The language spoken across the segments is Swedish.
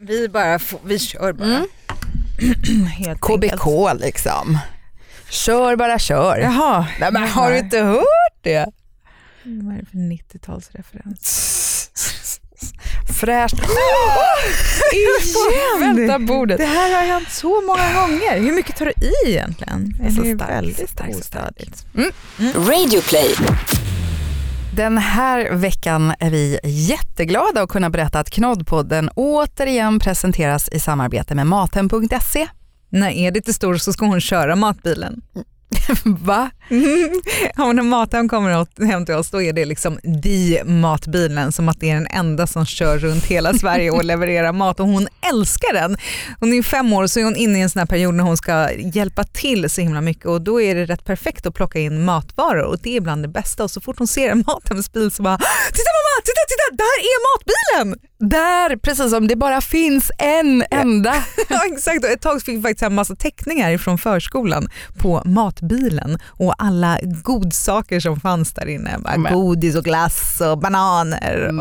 vi kör bara. Mm. KBK enkelt. Liksom. Kör bara kör. Jaha. Nej, men har du inte hört det? Vad är det för 90-talsreferens? Fräscht. Igen! Vänta bordet. Det här har hänt så många gånger. Hur mycket tar du i egentligen? Det är så väldigt starkt. Radio Play. Den här veckan är vi jätteglada att kunna berätta att Knoddpodden återigen presenteras i samarbete med Mathem.se. När Edith är stor så ska hon köra matbilen. Va? Ja, när Mathem kommer hem till oss då är det liksom de matbilen, som att det är den enda som kör runt hela Sverige och levererar mat, och hon älskar den. Hon är 5 år så är hon inne i en sån här period när hon ska hjälpa till så himla mycket, och då är det rätt perfekt att plocka in matvaror, och det är bland det bästa. Och så fort hon ser en Mathems bil så bara, titta mamma, titta, titta, där är matbilen! Där, precis som det bara finns en enda. Ja, exakt. Och ett tag fick vi faktiskt en massa teckningar från förskolan på matbilen och alla godsaker som fanns där inne. Godis och glass och bananer. Och...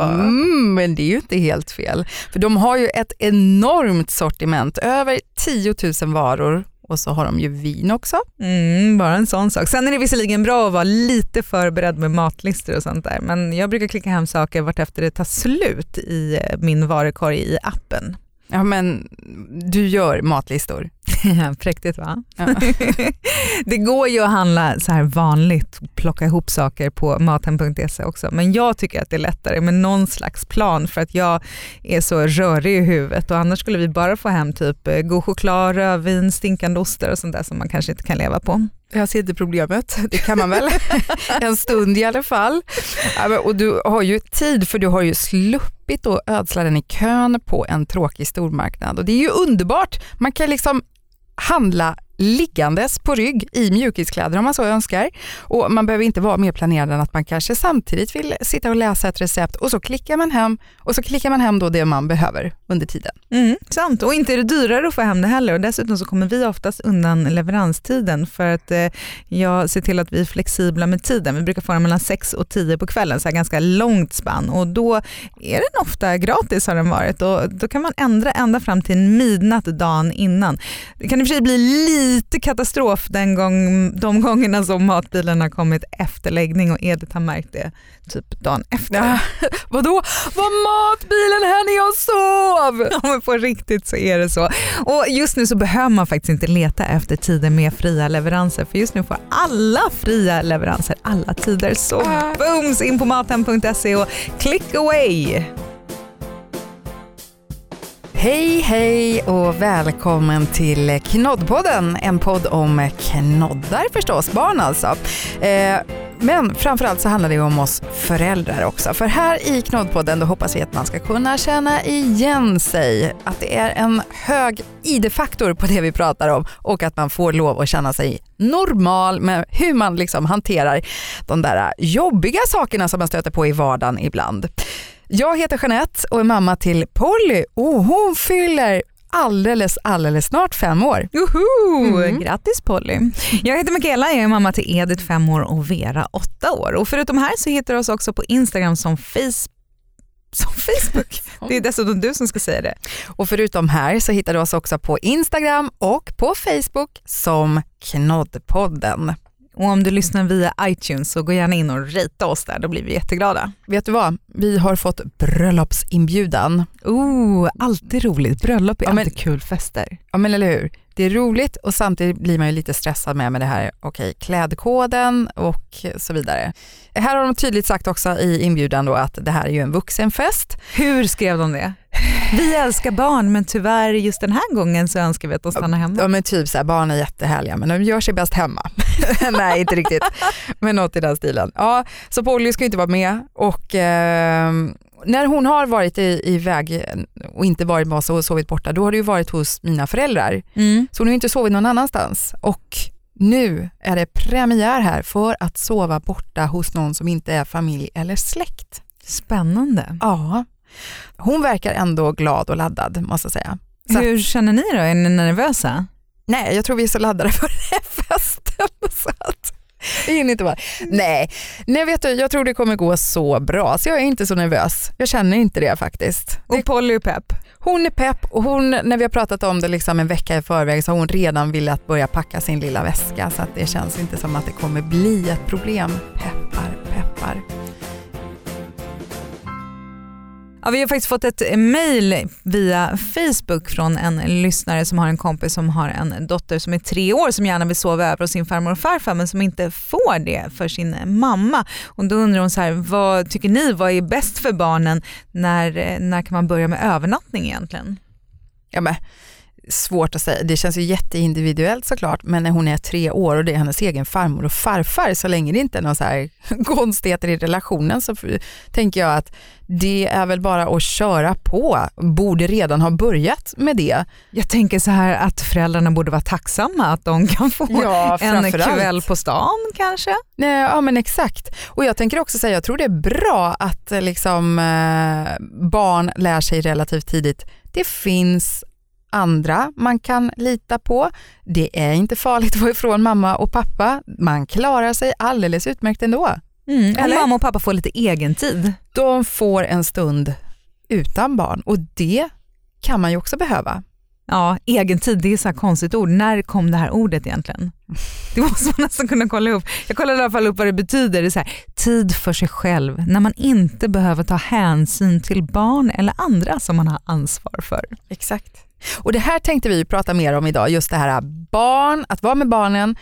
men det är ju inte helt fel. För de har ju ett enormt sortiment. Över 10 000 varor. Och så har de ju vin också. Bara en sån sak. Sen är det visserligen bra att vara lite förberedd med matlistor och sånt där. Men jag brukar klicka hem saker vart efter det tar slut i min varukorg i appen. Ja, men du gör matlistor. Präktigt, va? Ja. Det går ju att handla så här vanligt, plocka ihop saker på Mathem.se också. Men jag tycker att det är lättare med någon slags plan, för att jag är så rörig i huvudet, och annars skulle vi bara få hem typ god choklad, rödvin, stinkande oster och sånt där som man kanske inte kan leva på. Jag ser inte problemet. Det kan man väl. En stund i alla fall. Och du har ju tid, för du har ju sluppit att ödsla den i kön på en tråkig stormarknad. Och det är ju underbart. Man kan liksom handla liggandes på rygg i mjukiskläder om man så önskar. Och man behöver inte vara mer planerad än att man kanske samtidigt vill sitta och läsa ett recept, och så klickar man hem, och så klickar man hem då det man behöver under tiden. Sant, och inte är det dyrare att få hem det heller, och dessutom så kommer vi oftast undan leveranstiden, för att jag ser till att vi är flexibla med tiden. Vi brukar få den mellan 6 och 10 på kvällen, så här ganska långt spann, och då är den ofta gratis, har den varit, och då kan man ändra ända fram till midnatt dagen innan. Det kan i och för sig bli lite katastrof de gångerna som matbilen har kommit efterläggning, och Edith har märkt det typ dagen efter. Ja. Vadå? Var matbilen här när jag sov? Ja, men på riktigt så är det så. Och just nu så behöver man faktiskt inte leta efter tider med fria leveranser, för just nu får alla fria leveranser alla tider. Så booms in på Mathem.se och click away! Hej hej och välkommen till Knoddpodden, en podd om knoddar förstås, barn alltså. Men framförallt så handlar det om oss föräldrar också. För här i Knoddpodden då hoppas vi att man ska kunna känna igen sig. Att det är en hög ID-faktor på det vi pratar om, och att man får lov att känna sig normal med hur man liksom hanterar de där jobbiga sakerna som man stöter på i vardagen ibland. Jag heter Jeanette och är mamma till Polly, och hon fyller alldeles snart 5 år. Juhu! Grattis Polly. Jag heter Michaela, jag är mamma till Edith 5 år och Vera 8 år. Och förutom här så hittar du oss också på Instagram som Facebook. Det är dessutom du som ska säga det. Och förutom här så hittar du oss också på Instagram och på Facebook som Knoddpodden. Och om du lyssnar via iTunes så gå gärna in och rita oss där, då blir vi jätteglada. Vet du vad? Vi har fått bröllopsinbjudan. Oh, alltid roligt. Bröllop är alltid kul fester. Ja, men eller hur? Det är roligt, och samtidigt blir man ju lite stressad med det här klädkoden och så vidare. Här har de tydligt sagt också i inbjudan då att det här är ju en vuxenfest. Hur skrev de det? Vi älskar barn, men tyvärr just den här gången så önskar vi att de stannar hemma. Ja, men typ så här, barn är jättehärliga men de gör sig bäst hemma. Nej, inte riktigt. Men något i den stilen. Ja, så Polly ska ju inte vara med, och när hon har varit iväg och inte varit med oss och sovit borta, då har det ju varit hos mina föräldrar. Så hon har ju inte sovit någon annanstans. Och nu är det premiär här för att sova borta hos någon som inte är familj eller släkt. Spännande. Ja. Hon verkar ändå glad och laddad, måste jag säga. Så hur känner ni då? Är ni nervösa? Nej, jag tror vi är så laddade för den här festen så att inte bara. Nej, vet du, jag tror det kommer gå så bra, så jag är inte så nervös. Jag känner inte det faktiskt. Och Polly är pepp. Hon är pepp och hon, när vi har pratat om det liksom en vecka i förväg, så har hon redan velat börja packa sin lilla väska, så att det känns inte som att det kommer bli ett problem. Peppar, peppar. Ja, vi har faktiskt fått ett mejl via Facebook från en lyssnare som har en kompis som har en dotter som är 3 år som gärna vill sova över hos sin farmor och farfar, men som inte får det för sin mamma. Och då undrar hon så här, vad tycker ni, vad är bäst för barnen? När kan man börja med övernattning egentligen? Ja, men svårt att säga. Det känns ju jätteindividuellt såklart, men när hon är 3 år och det är hennes egen farmor och farfar, så länge det inte är någon så här konstigheter i relationen, så tänker jag att det är väl bara att köra på. Borde redan ha börjat med det. Jag tänker så här att föräldrarna borde vara tacksamma att de kan få en kväll på stan kanske. Ja, men exakt. Och jag tänker också säga, jag tror det är bra att liksom, barn lär sig relativt tidigt. Det finns andra man kan lita på. Det är inte farligt att vara ifrån mamma och pappa. Man klarar sig alldeles utmärkt ändå. Mm, eller mamma och pappa får lite egen tid. De får en stund utan barn, och det kan man ju också behöva. Ja, egen tid, det är så här konstigt ord. När kom det här ordet egentligen? Det måste man nästan kunna kolla upp. Jag kollade i alla fall upp vad det betyder. Det är så här, tid för sig själv. När man inte behöver ta hänsyn till barn eller andra som man har ansvar för. Exakt. Och det här tänkte vi prata mer om idag. Just det här barn, att vara med barnen,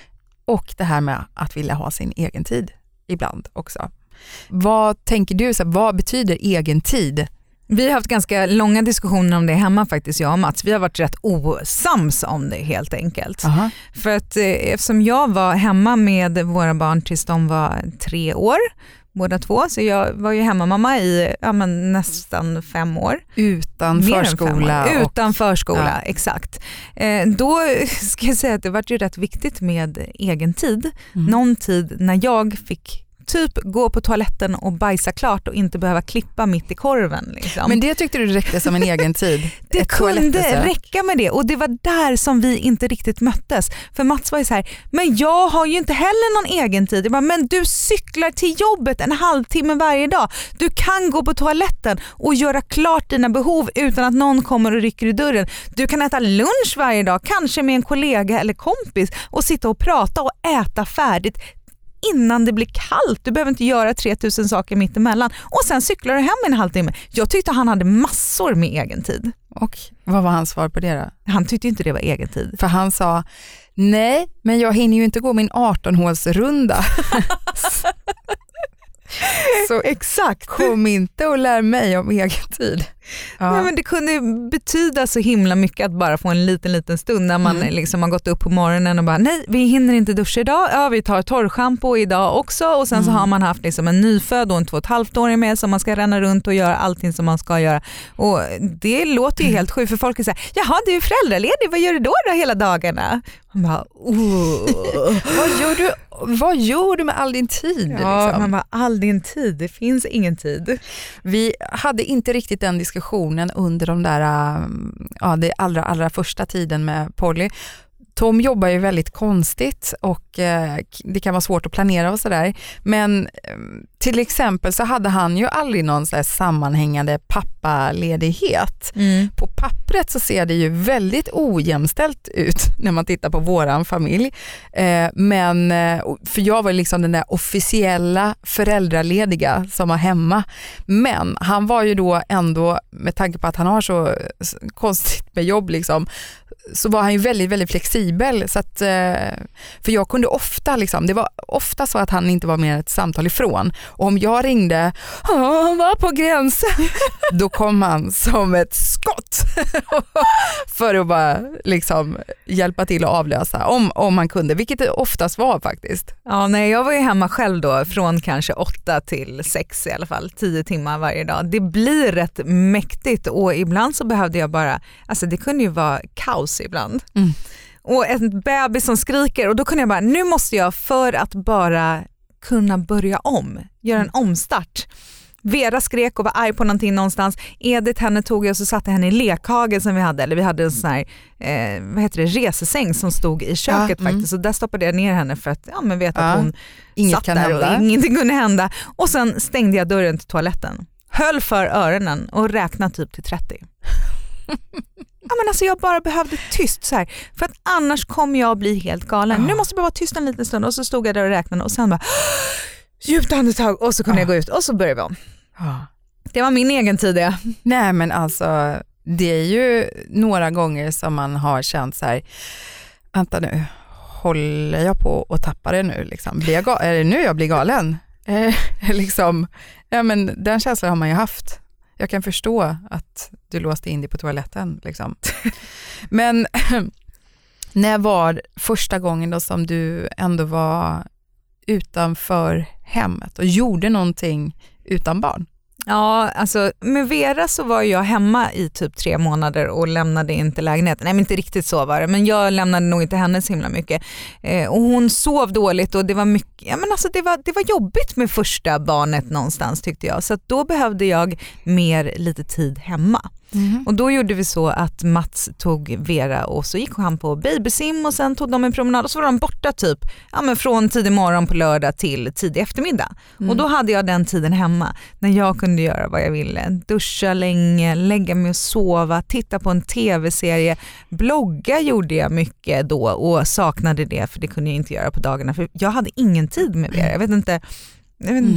och det här med att vilja ha sin egen tid ibland också. Vad tänker du? Så här, vad betyder egen tid? Vi har haft ganska långa diskussioner om det hemma faktiskt, jag och Mats. Vi har varit rätt osams om det helt enkelt. Aha. För att eftersom jag var hemma med våra barn tills de var 3 år, båda två, så jag var ju hemmamamma i nästan 5 år. Utan förskola. Utan förskola, ja. Exakt. Då ska jag säga att det var ju rätt viktigt med egen tid. Mm. Någon tid när jag fick typ gå på toaletten och bajsa klart och inte behöva klippa mitt i korven. Liksom. Men det tyckte du räckte som en egen tid? Det kunde räcka med det, och det var där som vi inte riktigt möttes. För Mats var ju så här, men jag har ju inte heller någon egen tid. Jag bara, men du cyklar till jobbet en halvtimme varje dag. Du kan gå på toaletten och göra klart dina behov utan att någon kommer och rycker i dörren. Du kan äta lunch varje dag, kanske med en kollega eller kompis, och sitta och prata och äta färdigt innan det blir kallt. Du behöver inte göra 3000 saker mitt emellan. Och sen cyklar du hem en halvtimme. Jag tyckte han hade massor med egen tid. Och vad var hans svar på det då? Han tyckte inte det var egen tid. För han sa, nej, men jag hinner ju inte gå min 18-hålsrunda. Så exakt. Kom inte och lär mig om egen tid. Ja. Nej, men det kunde betyda så himla mycket att bara få en liten stund när man liksom har gått upp på morgonen och bara, nej, vi hinner inte duscha idag. Ja, vi tar torrschampo idag också, och sen så har man haft liksom en nyfödd och en 2,5-åring med som man ska ränna runt och göra allting som man ska göra. Och det låter ju helt sjukt, för folk säger, jaha, du är föräldraledig, vad gör du då hela dagarna? Man bara, vad gör du med all din tid? Ja, liksom? Man bara, all din tid, det finns ingen tid. Vi hade inte riktigt den diskussionen under de där, det allra första tiden med Polly. Tom jobbar ju väldigt konstigt och det kan vara svårt att planera och sådär. Men till exempel så hade han ju aldrig någon så här sammanhängande pappaledighet. Mm. På pappret så ser det ju väldigt ojämställt ut när man tittar på våran familj. Men för jag var liksom den där officiella föräldralediga som var hemma. Men han var ju då ändå, med tanke på att han har så konstigt med jobb liksom, så var han ju väldigt, väldigt flexibel. Så att, för jag kunde ofta liksom, det var ofta så att han inte var mer ett samtal ifrån. Och om jag ringde, han var på gränsen, då kom han som ett skott för att bara liksom hjälpa till att avlösa om man kunde, vilket det oftast var faktiskt. Ja, nej, jag var ju hemma själv då från kanske 8 till 6 i alla fall, 10 timmar varje dag. Det blir rätt mäktigt, och ibland så behövde jag bara, alltså det kunde ju vara kaos ibland. Mm. Och en bebis som skriker, och då kunde jag bara, nu måste jag, för att bara kunna börja om, göra en omstart. Vera skrek och var arg på någonting någonstans. Edith, henne tog jag och så satte henne i lekhagen som vi hade. Eller vi hade en sån här resesäng som stod i köket faktiskt. Och där stoppade jag ner henne för att veta att hon satt där och ingenting kunde hända. Och sen stängde jag dörren till toaletten. Höll för öronen och räknade typ till 30. Ja, men alltså jag bara behövde tyst så här, för att annars kommer jag bli helt galen. Nu måste jag bara vara tyst en liten stund, och så stod jag där och räknade och sen bara djupt andetag och så kunde jag gå ut och så började vi om. Det var min egen tid det. Nej men alltså det är ju några gånger som man har känt så här, vänta nu, håller jag på och tappar det nu liksom? Är det nu jag blir galen? Liksom, ja men den känslan har man ju haft. Jag kan förstå att du låste in dig på toaletten liksom. Men när var första gången då som du ändå var utanför hemmet och gjorde någonting utan barn? Ja, alltså med Vera så var jag hemma i typ 3 månader och lämnade inte lägenheten. Nej men inte riktigt så var det, men jag lämnade nog inte henne så himla mycket. Och hon sov dåligt och det var mycket, ja men alltså det var jobbigt med första barnet någonstans tyckte jag. Så att då behövde jag mer lite tid hemma. Mm-hmm. Och då gjorde vi så att Mats tog Vera och så gick han på babysim och sen tog de en promenad och så var de borta typ ja, men från tidig morgon på lördag till tidig eftermiddag. Mm. Och då hade jag den tiden hemma när jag kunde göra vad jag ville. Duscha länge, lägga mig och sova, titta på en tv-serie. Blogga gjorde jag mycket då och saknade det för det kunde jag inte göra på dagarna för jag hade ingen tid med Vera. Jag vet inte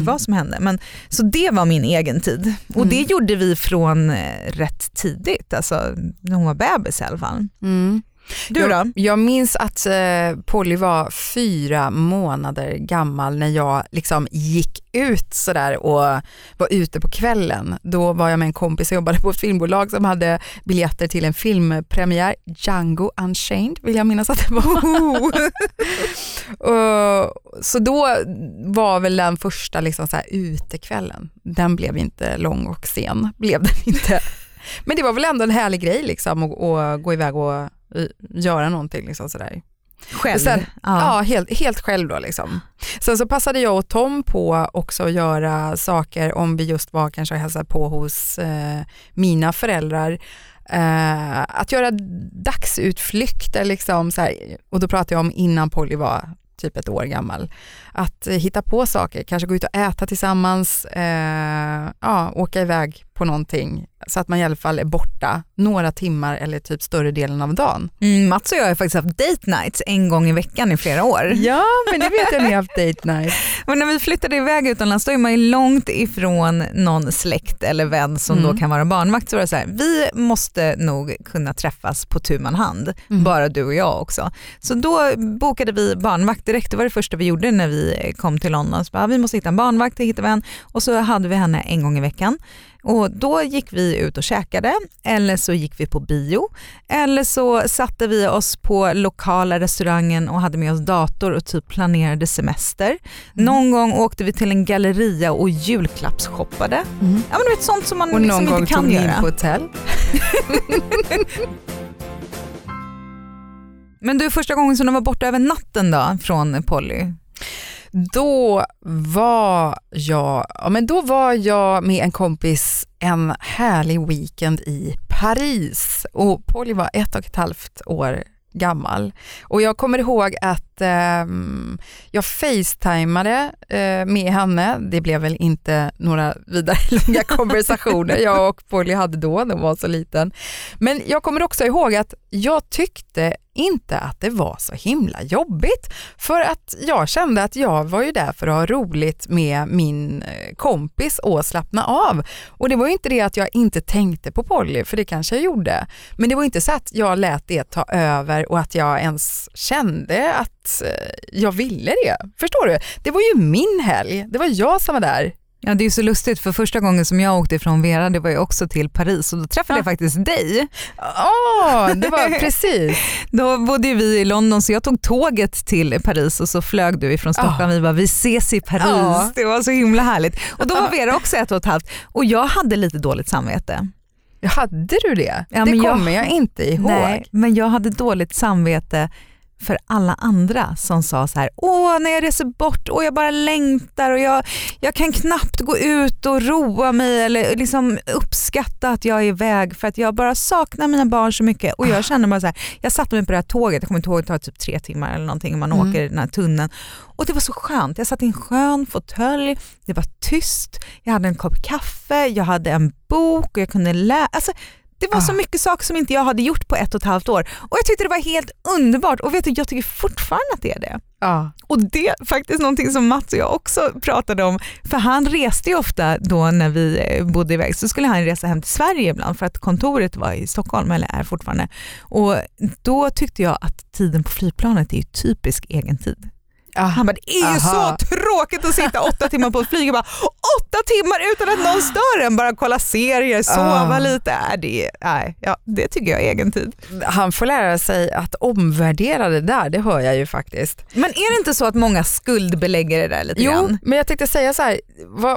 vad som hände. Men, så det var min egen tid. Och det gjorde vi från rätt tidigt. Alltså när hon var bebis i alla fall. Mm. Du då? Jag minns att Polly var 4 månader gammal när jag liksom gick ut sådär och var ute på kvällen. Då var jag med en kompis som jobbade på ett filmbolag som hade biljetter till en filmpremiär. Django Unchained vill jag minnas att det var. Så då var väl den första liksom så här utekvällen. Den blev inte lång och sen blev den inte. Men det var väl ändå en härlig grej liksom att gå iväg och göra någonting liksom sådär. Själv? Sen, ja, helt själv då liksom. Sen så passade jag och Tom på också att göra saker om vi just var kanske och hälsade på hos mina föräldrar. Att göra dagsutflykter liksom så här, och då pratade jag om innan Polly var typ 1 år gammal. Att hitta på saker, kanske gå ut och äta tillsammans, åka iväg på någonting så att man i alla fall är borta några timmar eller typ större delen av dagen. Mats och jag har faktiskt haft date nights 1 gång i veckan i flera år. Ja, men det vet jag ni har haft date nights. Men när vi flyttade iväg utomlands då är man ju långt ifrån någon släkt eller vän som då kan vara barnvakt. Så var det så här, vi måste nog kunna träffas på tu man hand, bara du och jag också. Så då bokade vi barnvakt direkt. Det var det första vi gjorde när vi kom till London. Så bara, vi måste hitta en barnvakt, hitta en. Och så hade vi henne 1 gång i veckan. Och då gick vi ut och käkade, eller så gick vi på bio, eller så satte vi oss på lokala restaurangen och hade med oss dator och typ planerade semester. Någon gång åkte vi till en galleria och julklappsshoppade. Ja, men du vet, sånt som man och liksom inte kan göra. Och någon gång tog vi in på hotell. Men du, första gången som de var borta över natten då från Polly? Då var jag med en kompis en härlig weekend i Paris och Polly var 1,5 år gammal och jag kommer ihåg att jag facetimade med henne. Det blev väl inte några vidare långa konversationer jag och Polly hade då när hon var så liten, men jag kommer också ihåg att jag tyckte inte att det var så himla jobbigt för att jag kände att jag var ju där för att ha roligt med min kompis och slappna av. Och det var ju inte det att jag inte tänkte på Polly, för det kanske jag gjorde. Men det var inte så att jag lät det ta över och att jag ens kände att jag ville det. Förstår du? Det var ju min helg. Det var jag som var där. Ja, det är ju så lustigt för första gången som jag åkte från Vera, det var ju också till Paris och då träffade jag faktiskt dig. Det var precis. Då bodde vi i London så jag tog tåget till Paris och så flög du ifrån Stockholm. Vi bara, vi ses i Paris. Det var så himla härligt. Och då var Vera också 1,5 och jag hade lite dåligt samvete. Hade du det? Ja, det kommer jag inte ihåg. Nej, men jag hade dåligt samvete för alla andra som sa så här: åh, när jag reser bort, och jag bara längtar och jag kan knappt gå ut och roa mig eller liksom uppskatta att jag är iväg för att jag bara saknar mina barn så mycket. Och jag kände bara så här, jag satte mig på det här tåget, jag kommer inte ihåg, det tar typ 3 timmar eller någonting och man åker i den här tunneln. Och det var så skönt, jag satt i en skön fåtölj, det var tyst, jag hade en kopp kaffe, jag hade en bok och jag kunde läsa. Alltså, Det var så mycket saker som inte jag hade gjort på 1,5 år. Och jag tyckte det var helt underbart. Och vet du, jag tycker fortfarande att det är det. Ja. Och det är faktiskt någonting som Mats och jag också pratade om. För han reste ju ofta då när vi bodde iväg. Så skulle han resa hem till Sverige ibland. För att kontoret var i Stockholm, eller är fortfarande. Och då tyckte jag att tiden på flygplanet är ju typisk egen tid. Han bara, det är ju så tråkigt att sitta 8 timmar på ett flyg. Bara, 8 timmar utan att någon stör en. Bara kolla serier, sova lite. Det tycker jag är egen tid. Han får lära sig att omvärdera det där, det hör jag ju faktiskt. Men är det inte så att många skuldbelägger det där lite grann? Men jag tänkte säga så här,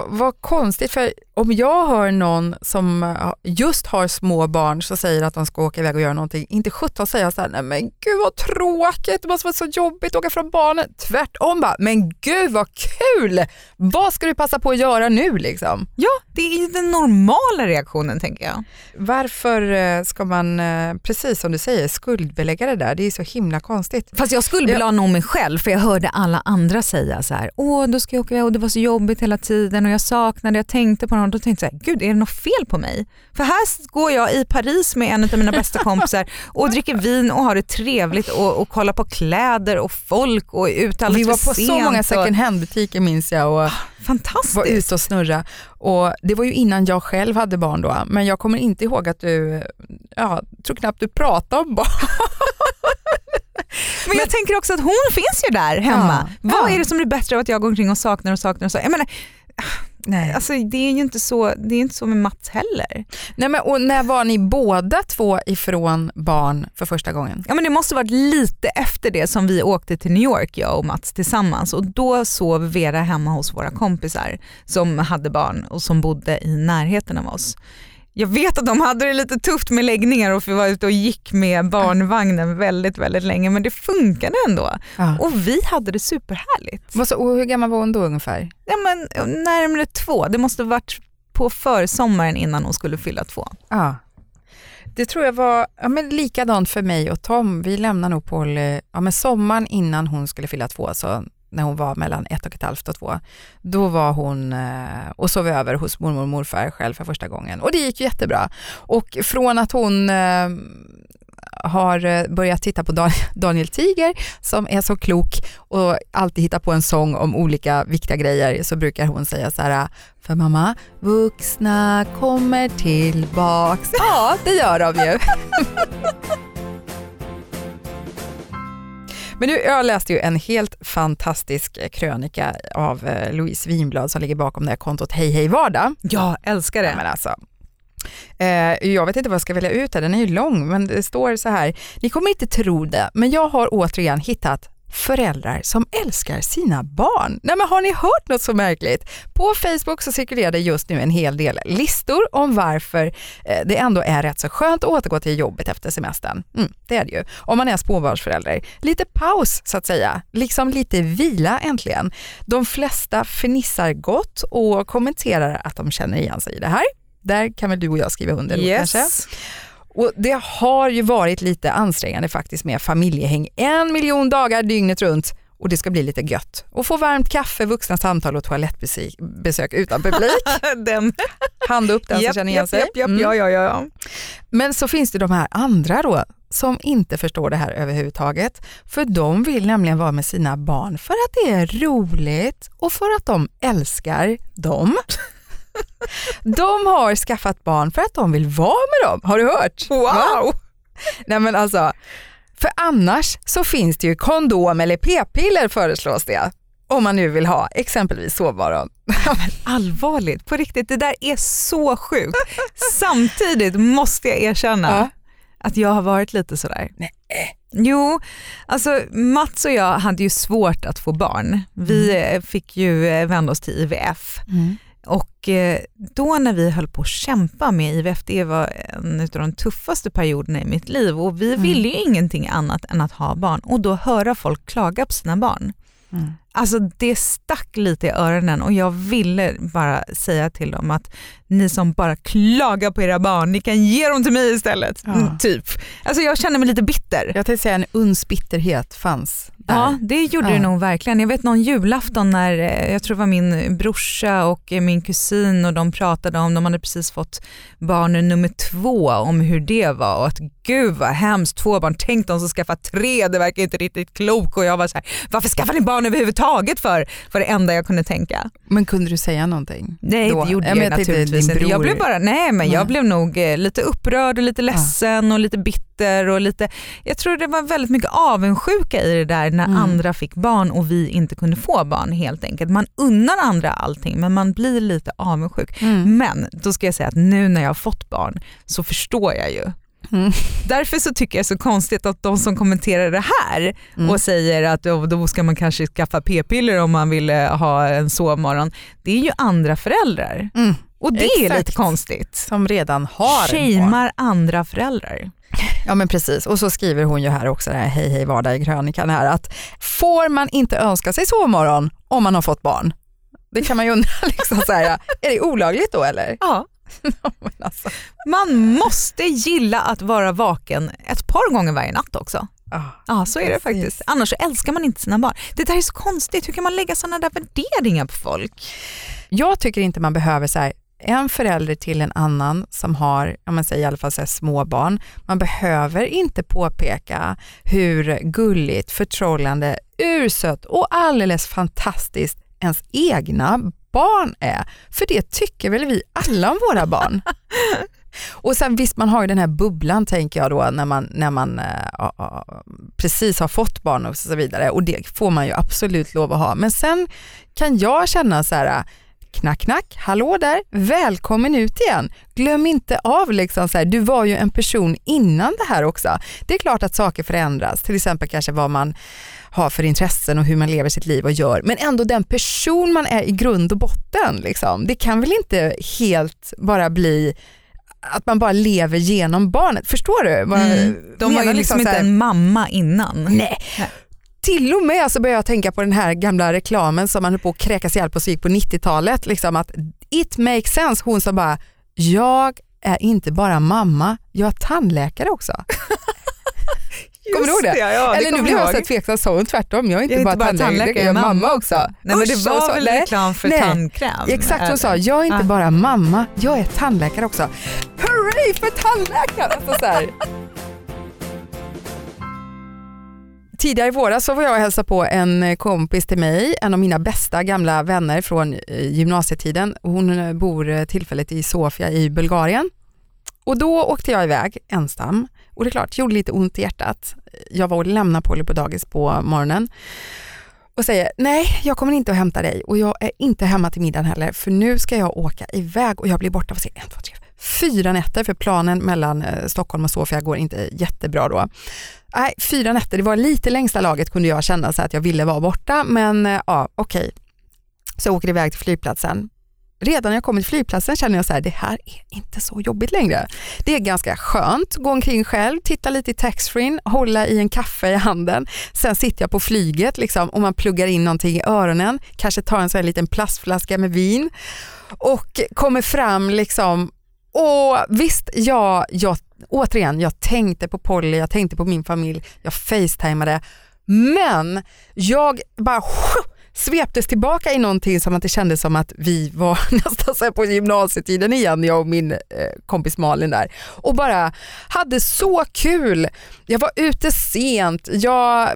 vad konstigt. För om jag hör någon som just har små barn så säger att de ska åka iväg och göra någonting. Inte 17 säger så här, nej men gud vad tråkigt. Det måste vara så jobbigt att åka från barnen. Tvärtom bara, men gud vad kul! Vad ska du passa på att göra nu liksom? Ja, det är ju den normala reaktionen tänker jag. Varför ska man, precis som du säger, skuldbelägga det där? Det är så himla konstigt. Fast jag skuldbelade nog mig själv för jag hörde alla andra säga så här, då ska jag åka iväg och det var så jobbigt hela tiden och jag saknade, jag tänkte på något. Då tänkte jag, gud är det något fel på mig? För här går jag i Paris med en av mina bästa kompisar och dricker vin och har det trevligt och kollar på kläder och folk och uttalas. Vi var på så många second hand butiker minns jag och fantastiskt. Var ute och snurra. Och det var ju innan jag själv hade barn då, men jag kommer inte ihåg att du, tror knappt du pratade om barn. Men jag tänker också att hon finns ju där hemma. Vad är det som blir bättre av att jag går omkring och saknar? Jag menar, nej. Alltså, det är ju inte så, det är inte så med Mats heller. Nej, men, och när var ni båda två ifrån barn för första gången? Ja, men det måste varit lite efter det som vi åkte till New York, jag och Mats tillsammans. Och då sov Vera hemma hos våra kompisar som hade barn och som bodde i närheten av oss. Jag vet att de hade det lite tufft med läggningar och vi var ute och gick med barnvagnen väldigt, väldigt länge. Men det funkade ändå. Ja. Och vi hade det superhärligt. Och hur gammal var hon då ungefär? Ja, men, närmare 2. Det måste ha varit på försommaren innan hon skulle fylla 2. Ja. Det tror jag var likadant för mig och Tom. Vi lämnade nog på sommaren innan hon skulle fylla 2. Så när hon var mellan 1,5 och 2, då var hon och sov över hos mormor och morfar själv för första gången. Och det gick jättebra. Och från att hon har börjat titta på Daniel Tiger som är så klok och alltid hittar på en sång om olika viktiga grejer, så brukar hon säga så här: för mamma, vuxna kommer tillbaks. Ja, det gör de ju. Men nu, jag läste ju en helt fantastisk krönika av Louise Vinblad som ligger bakom det här kontot Hej Hej Vardag. Ja, älskar det. Ja, men alltså, jag vet inte vad jag ska välja ut här, den är ju lång, men det står så här: ni kommer inte tro det, men jag har återigen hittat föräldrar som älskar sina barn. Nej, men har ni hört något så märkligt? På Facebook så cirkulerar det just nu en hel del listor om varför det ändå är rätt så skönt att återgå till jobbet efter semestern. Det är det ju. Om man är småbarnsförälder. Lite paus så att säga. Liksom lite vila äntligen. De flesta fnissar gott och kommenterar att de känner igen sig i det här. Där kan väl du och jag skriva under kanske? Och det har ju varit lite ansträngande faktiskt med familjehäng 1 miljon dagar dygnet runt, och det ska bli lite gött. Och få varmt kaffe, vuxna samtal och toalettbesök utan publik. Hand upp den som känner igen sig. Ja. Men så finns det de här andra då som inte förstår det här överhuvudtaget. För de vill nämligen vara med sina barn för att det är roligt och för att de älskar dem. De har skaffat barn för att de vill vara med dem. Har du hört? Wow! Nej men alltså, för annars så finns det ju kondom eller p-piller föreslås det. Om man nu vill ha exempelvis sovvaron. Allvarligt, på riktigt. Det där är så sjukt. Samtidigt måste jag erkänna att jag har varit lite sådär. Nej. Jo, alltså Mats och jag hade ju svårt att få barn. Vi fick ju vända oss till IVF. Och då när vi höll på att kämpa med IVF, det var en av de tuffaste perioderna i mitt liv, och vi ville ju ingenting annat än att ha barn, och då höra folk klaga på sina barn. Alltså det stack lite i öronen och jag ville bara säga till dem att ni som bara klagar på era barn, ni kan ge dem till mig istället. Ja. Typ. Alltså jag känner mig lite bitter. Jag tänkte säga en uns bitterhet fanns där. Ja, det gjorde det nog verkligen. Jag vet någon julafton när, jag tror det var min brorsa och min kusin och de pratade om, de hade precis fått barn nummer 2, om hur det var och att gud vad hemskt, 2 barn, tänk de som skaffar 3, det verkar inte riktigt klok. Och jag var så här, varför skaffar ni barn överhuvudtaget för det enda jag kunde tänka. Men kunde du säga någonting? Nej, då? Det gjorde jag naturligtvis inte. Jag blev bara, jag blev nog lite upprörd och lite ledsen och lite bitter och lite, jag tror det var väldigt mycket avundsjuka i det där när andra fick barn och vi inte kunde få barn helt enkelt. Man unnar andra allting men man blir lite avundsjuk. Mm. Men då ska jag säga att nu när jag har fått barn så förstår jag ju. Mm. Därför så tycker jag så konstigt att de som kommenterar det här och säger att då ska man kanske skaffa p-piller om man vill ha en sovmorgon, det är ju andra föräldrar. Mm. Och det är lite konstigt. Som redan har shamear andra föräldrar. Ja men precis, och så skriver hon ju här också, det här Hej Hej Vardag i krönikan här, att får man inte önska sig sovmorgon om man har fått barn? Det kan man ju undra liksom så här, är det olagligt då eller? Ja. Alltså. Man måste gilla att vara vaken ett par gånger varje natt också. Ja, så är det faktiskt. Annars älskar man inte sina barn. Det där är så konstigt. Hur kan man lägga sådana där värderingar på folk? Jag tycker inte man behöver så här, en förälder till en annan som har, om man säger i alla fall så här, små barn. Man behöver inte påpeka hur gulligt, förtrollande, ursött och alldeles fantastiskt ens egna barn är. För det tycker väl vi alla om våra barn. Och sen visst, man har ju den här bubblan tänker jag då när man precis har fått barn och så vidare. Och det får man ju absolut lov att ha. Men sen kan jag känna så här, knack knack, hallå där, välkommen ut igen. Glöm inte av liksom så här, du var ju en person innan det här också. Det är klart att saker förändras. Till exempel kanske vad man har för intressen och hur man lever sitt liv och gör. Men ändå den person man är i grund och botten liksom. Det kan väl inte helt bara bli att man bara lever genom barnet. Förstår du? De var ju liksom inte en mamma innan. Nej. Till och med så börjar jag tänka på den här gamla reklamen som man höll på att kräkas ihjäl på, så gick på 90-talet. Liksom att it makes sense. Hon som bara, jag är inte bara mamma, jag är tandläkare också. Kommer du ihåg det? Ja, eller det nu blev jag så tveksam, så hon tvärtom. Jag är inte bara tandläkare, jag är mamma också. Nej, men det var så, väl reklam för tandkräm? Exakt, hon sa, jag är inte bara mamma, jag är tandläkare också. Hurray för tandläkare! Alltså så här. Tidigare i våras så var jag och hälsade på en kompis till mig, en av mina bästa gamla vänner från gymnasietiden. Hon bor tillfälligt i Sofia i Bulgarien. Och då åkte jag iväg ensam. Och det är klart, gjorde lite ont i hjärtat. Jag var och lämnade Polly på dagis på morgonen. Och säger, nej jag kommer inte att hämta dig. Och jag är inte hemma till middagen heller. För nu ska jag åka iväg och jag blir borta 4 nätter. För planen mellan Stockholm och Sofia går inte jättebra då. Nej, 4 nätter, det var lite längsta laget kunde jag känna så att jag ville vara borta. Men ja, okej. Så jag åker iväg till flygplatsen. Redan när jag kommer till flygplatsen känner jag så här, det här är inte så jobbigt längre. Det är ganska skönt, gå omkring själv, titta lite i taxfree, hålla i en kaffe i handen. Sen sitter jag på flyget liksom, och man pluggar in någonting i öronen. Kanske tar en sån här liten plastflaska med vin. Och kommer fram liksom, och visst, jag tänkte på Polly, jag tänkte på min familj, jag facetimade. Men jag bara sveptes tillbaka i någonting som att det kändes som att vi var nästan så här på gymnasietiden igen, jag och min kompis Malin där. Och bara hade så kul. Jag var ute sent. Jag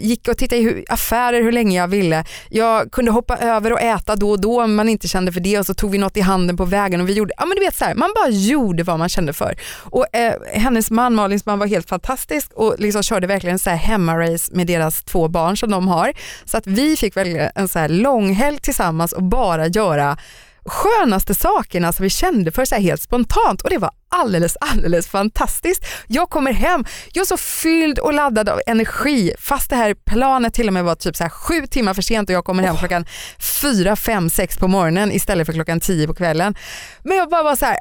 gick och tittade i affärer hur länge jag ville. Jag kunde hoppa över och äta då och då om man inte kände för det. Och så tog vi något i handen på vägen och vi gjorde, ja men du vet så här, man bara gjorde vad man kände för. Och hennes man, Malins man, var helt fantastisk och liksom körde verkligen så här hemmarace med deras 2 barn som de har. Så att vi fick väl en så här lång helg tillsammans och bara göra skönaste sakerna som vi kände för så här helt spontant, och det var alldeles fantastiskt. Jag kommer hem, jag är så fylld och laddad av energi, fast det här planet till och med var typ så här 7 timmar för sent och jag kommer hem klockan 4, 5, 6 på morgonen istället för klockan 10 på kvällen. Men jag bara var så här,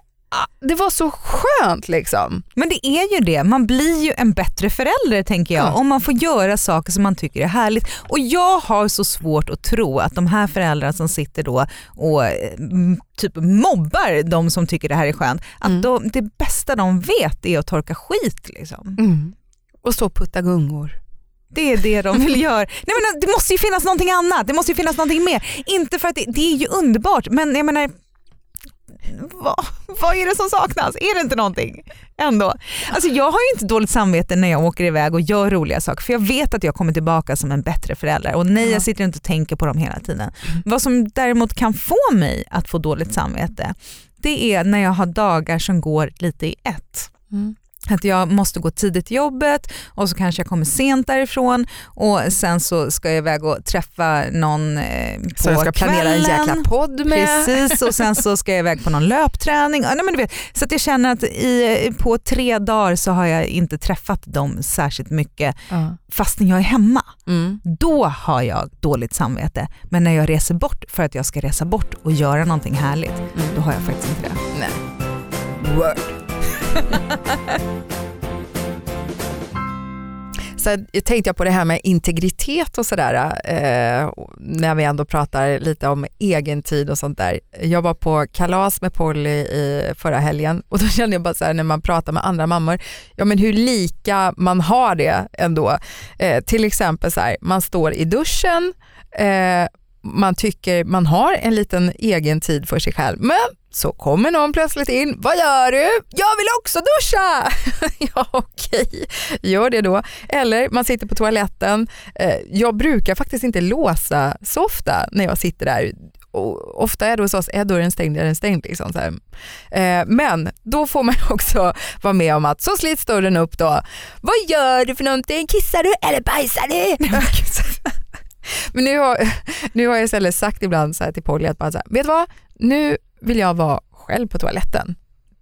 det var så skönt liksom. Men det är ju det, man blir ju en bättre förälder tänker jag, om man får göra saker som man tycker är härligt. Och jag har så svårt att tro att de här föräldrarna som sitter då och typ mobbar de som tycker det här är skönt, att det bästa de vet är att torka skit liksom. Och så putta gungor. Det är det de vill göra. Nej, men det måste ju finnas någonting annat, det måste ju finnas någonting mer. Inte för att det är ju underbart, men jag menar, vad är det som saknas? Är det inte någonting ändå? Alltså jag har ju inte dåligt samvete när jag åker iväg och gör roliga saker, för jag vet att jag kommer tillbaka som en bättre förälder. Och nej, jag sitter inte och tänker på dem hela tiden. Vad som däremot kan få mig att få dåligt samvete, det är när jag har dagar som går lite i ett. Att jag måste gå tidigt till jobbet och så kanske jag kommer sent därifrån och sen så ska jag iväg och träffa någon på kvällen. Så jag ska planera en jäkla podd med. Precis, och sen så ska jag iväg på någon löpträning. Nej, men du vet, så att jag känner att på 3 dagar så har jag inte träffat dem särskilt mycket fastän jag är hemma. Då har jag dåligt samvete. Men när jag reser bort för att jag ska resa bort och göra någonting härligt, då har jag faktiskt inte det. Nej. Word. Så tänkte jag på det här med integritet och sådär, när vi ändå pratar lite om egentid och sånt där. Jag var på kalas med Polly i förra helgen och då kände jag bara så här, när man pratar med andra mammor, ja men hur lika man har det ändå. Till exempel så här, man står i duschen, man tycker man har en liten egen tid för sig själv, men så kommer någon plötsligt in. Vad gör du? Jag vill också duscha! Ja, okej. Gör det då. Eller man sitter på toaletten. Jag brukar faktiskt inte låsa så ofta när jag sitter där. Och ofta är det hos oss, är dörren stängd, liksom så här. Men då får man också vara med om att så slits dörren upp då. Vad gör du för någonting? Kissar du eller bajsar du? Men nu har jag istället sagt ibland så här till Polly att bara så här, vet du vad? Nu vill jag vara själv på toaletten.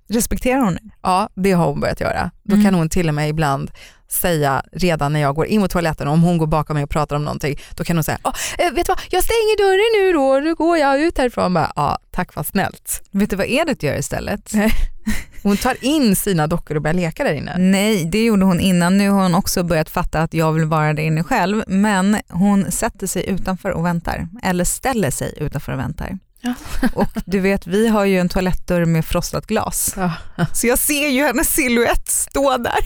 Respekterar hon? Ja, det har hon börjat göra. Då kan hon till och med ibland säga redan när jag går in mot toaletten, om hon går bakom mig och pratar om någonting, då kan hon säga, vet du vad, jag stänger dörren nu då, nu går jag ut härifrån. Ja, tack vad snällt. Vet du vad Edith gör istället? Hon tar in sina dockor och börjar leka där inne. Nej, det gjorde hon innan. Nu har hon också börjat fatta att jag vill vara där inne själv, men hon sätter sig utanför och väntar. Eller ställer sig utanför och väntar. Ja. Och du vet, vi har ju en toalettdörr med frostat glas. Så jag ser ju hennes silhuett stå där,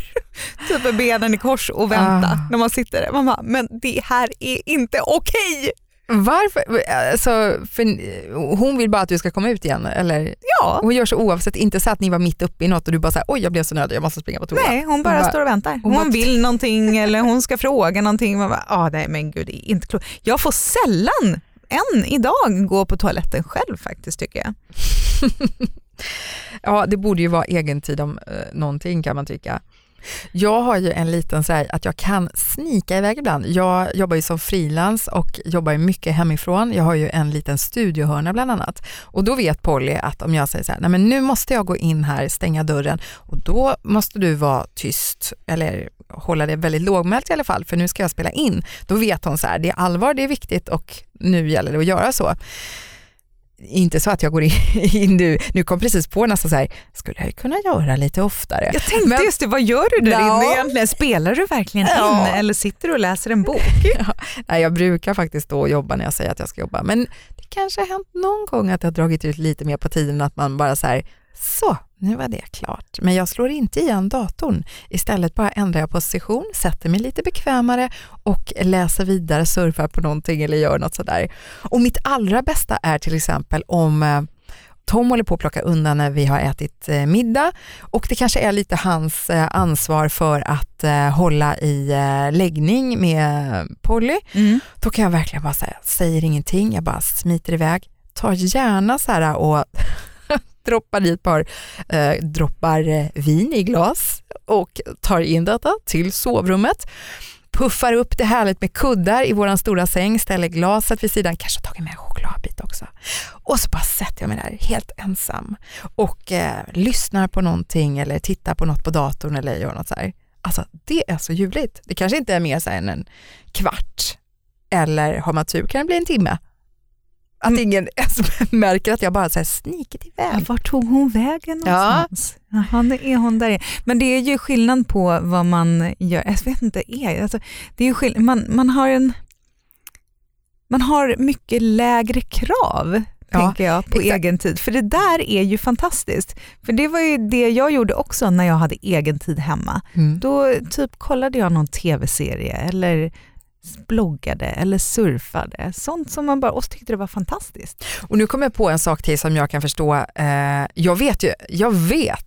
typ med benen i kors och vänta när man sitter där. Man bara, men det här är inte okej. Varför? Alltså, hon vill bara att du ska komma ut igen, eller? Ja. Hon gör så oavsett, inte så att ni var mitt uppe i något och du bara så här, oj jag blev så nödig, jag måste springa på toa. Nej, hon bara står och väntar. Hon vill någonting eller hon ska fråga någonting. Man bara, nej men gud, det är inte klokt. Jag får sällan än idag gå på toaletten själv faktiskt, tycker jag. Ja, det borde ju vara egentid om någonting kan man tycka. Jag har ju en liten så här, att jag kan snika iväg ibland. Jag jobbar ju som frilans och jobbar ju mycket hemifrån. Jag har ju en liten studiohörna bland annat. Och då vet Polly att om jag säger så här, nej men nu måste jag gå in här, stänga dörren. Och då måste du vara tyst eller hålla det väldigt lågmält i alla fall, för nu ska jag spela in. Då vet hon så här, det är allvar, det är viktigt och nu gäller det att göra så. Inte så att jag går in nu kom precis på nästan så här, skulle jag kunna göra lite oftare. Jag tänkte just det, vad gör du där inne egentligen? Spelar du verkligen in eller sitter du och läser en bok? Nej, jag brukar faktiskt då jobba när jag säger att jag ska jobba, men det kanske har hänt någon gång att jag har dragit ut lite mer på tiden, att man bara så här, så nu var det klart. Men jag slår inte igen datorn. Istället bara ändrar jag position, sätter mig lite bekvämare och läser vidare, surfar på någonting eller gör något sådär. Och mitt allra bästa är till exempel om Tom håller på att plocka undan när vi har ätit middag och det kanske är lite hans ansvar för att hålla i läggning med Polly. Då kan jag verkligen bara säga, säger ingenting, jag bara smiter iväg, tar gärna så här och droppar i ett par droppar vin i glas och tar in detta till sovrummet. Puffar upp det härligt med kuddar i våran stora säng, ställer glaset vid sidan, kanske tagit med en chokladbit också. Och så bara sätter jag mig där helt ensam och lyssnar på någonting eller tittar på något på datorn eller gör något så här. Alltså det är så ljuvligt. Det kanske inte är mer så än en kvart, eller har man tur kan det bli en timme. Att ingen märker att jag bara så här sniket iväg. Ja, var tog hon vägen någonstans? Ja. Jaha, det är hon där. Men det är ju skillnad på vad man gör. Jag vet inte, alltså, det är ju skillnad. Man har mycket lägre krav, tänker jag, på egen tid. För det där är ju fantastiskt. För det var ju det jag gjorde också när jag hade egen tid hemma. Mm. Då typ kollade jag någon tv-serie eller bloggade eller surfade. Sånt som man bara tyckte det var fantastiskt. Och nu kommer jag på en sak till som jag kan förstå. Jag vet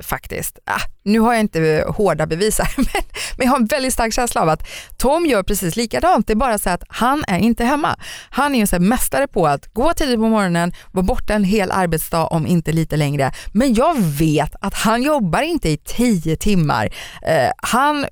faktiskt. Nu har jag inte hårda bevis här, men jag har en väldigt stark känsla av att Tom gör precis likadant. Det är bara så att han är inte hemma. Han är ju så här mästare på att gå tidigt på morgonen, vara borta en hel arbetsdag om inte lite längre. Men jag vet att han jobbar inte i 10 timmar. Han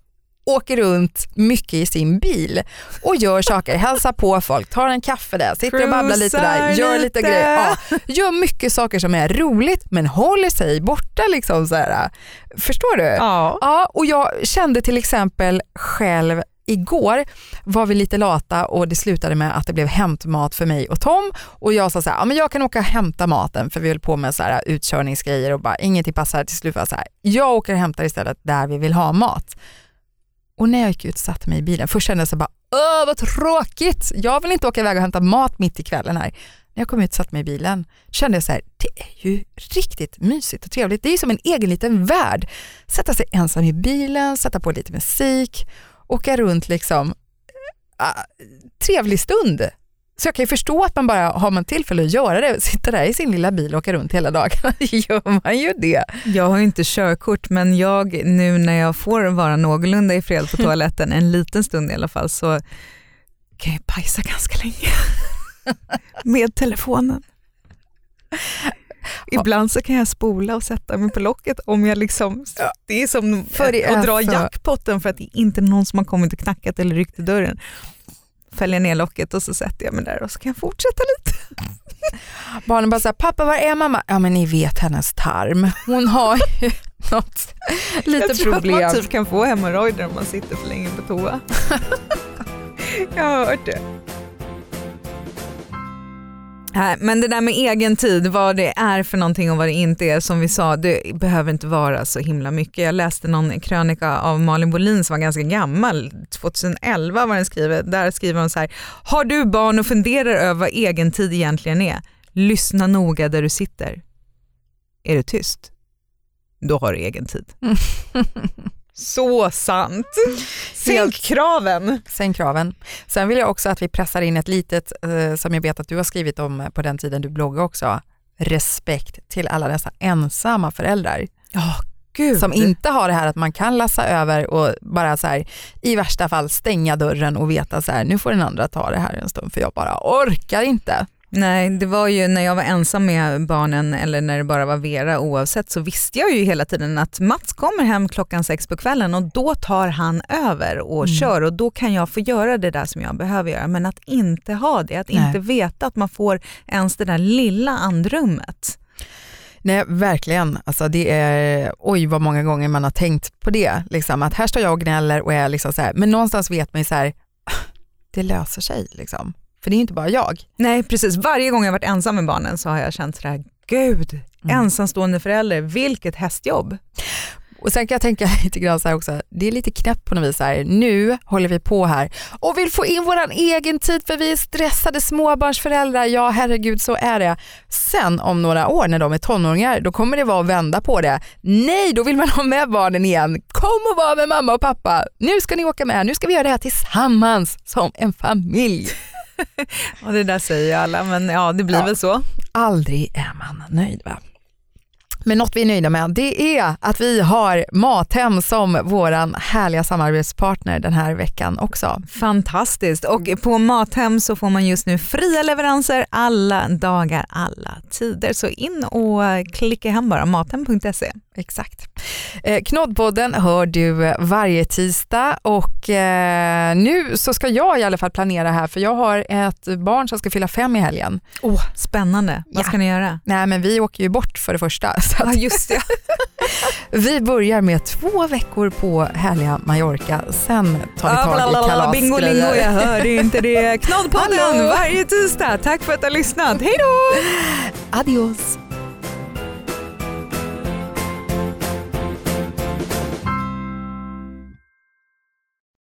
åker runt mycket i sin bil och gör saker, hälsar på folk, tar en kaffe där, sitter och babblar lite där, gör lite grejer. Ja, gör mycket saker som är roligt men håller sig borta liksom så här. Förstår du? Ja. Ja, och jag kände till exempel själv igår var vi lite lata och det slutade med att det blev hämtmat för mig och Tom, och jag sa så här, ja men jag kan åka och hämta maten, för vi höll på med så här utkörningsgrejer och bara ingenting passar. Till slut var så här, jag åker och hämtar istället där vi vill ha mat. Och när jag gick ut och satt mig i bilen, först kände jag så bara, vad tråkigt. Jag vill inte åka iväg och hämta mat mitt i kvällen här. När jag kom ut och satt mig i bilen kände jag så här, det är ju riktigt mysigt och trevligt. Det är ju som en egen liten värld. Sätta sig ensam i bilen, sätta på lite musik, åka runt liksom. Trevlig stund. Så jag kan ju förstå att man bara, har man tillfälle att göra det, sitta där i sin lilla bil och åka runt hela dagen, gör man ju det. Jag har ju inte körkort, men jag nu när jag får vara någorlunda i fred på toaletten en liten stund i alla fall, så kan jag pajsa ganska länge med telefonen. Ibland så kan jag spola och sätta mig på locket om jag liksom, det är som att dra jackpotten för att det inte är någon som har kommit och knackat eller ryckt i dörren. Fäller ner locket och så sätter jag mig där och så kan jag fortsätta lite. Barnen bara säger, pappa var är mamma? Ja men ni vet hennes tarm. Hon har ju något lite problem. Man typ kan få hemorrojder om man sitter för länge på toa. Jag har hört det. Men det där med egen tid, vad det är för någonting och vad det inte är, som vi sa, det behöver inte vara så himla mycket. Jag läste någon krönika av Malin Bolin som var ganska gammal, 2011 var den skriven. Där skriver hon så här: har du barn och funderar över vad egen tid egentligen är, lyssna noga där du sitter. Är du tyst, då har du egen tid. Så sant. Sänk kraven. Sen vill jag också att vi pressar in ett litet som jag vet att du har skrivit om på den tiden du bloggade också. Respekt till alla dessa ensamma föräldrar. Ja, gud. Som inte har det här att man kan lassa över och bara så här, i värsta fall stänga dörren och veta så här, nu får den andra ta det här en stund för jag bara orkar inte. Nej, det var ju när jag var ensam med barnen eller när det bara var Vera oavsett, så visste jag ju hela tiden att Mats kommer hem klockan 6 på kvällen och då tar han över och kör, och då kan jag få göra det där som jag behöver göra. Men att inte ha det, att inte veta att man får ens det där lilla andrummet. Nej, verkligen. Alltså det är, oj vad många gånger man har tänkt på det. Liksom, att här står jag och gnäller och är liksom så här, men någonstans vet man ju så här, det löser sig liksom. För det är inte bara jag. Nej, precis. Varje gång jag varit ensam med barnen så har jag känt så här, gud, ensamstående förälder, vilket hästjobb. Och sen kan jag tänka lite grann så här också, det är lite knäppt på något vis här. Nu håller vi på här och vill få in våran egen tid för vi är stressade småbarnsföräldrar. Ja, herregud, så är det. Sen om några år när de är tonåringar, då kommer det vara att vända på det. Nej, då vill man ha med barnen igen. Kom och var med mamma och pappa. Nu ska ni åka med. Nu ska vi göra det här tillsammans som en familj. Och det där säger ju alla, men ja, det blir väl så. Aldrig är man nöjd, va? Men något vi är nöjda med, det är att vi har Mathem som våran härliga samarbetspartner den här veckan också. Fantastiskt. Och på Mathem så får man just nu fria leveranser alla dagar, alla tider. Så in och klicka hem bara, Mathem.se. Exakt. Knoddpodden hör du varje tisdag, och nu så ska jag i alla fall planera här, för jag har ett barn som ska fylla 5 i helgen. Spännande. Vad ska ni göra? Nej, men vi åker ju bort för det första. stressad. Ja, just det. Vi börjar med 2 veckor på härliga Mallorca. Sen tar vi tag i kalasgrejer. Bingolingo, jag hör inte det. Knoddpodden varje tisdag. Tack för att du har lyssnat. Hej då! Adios!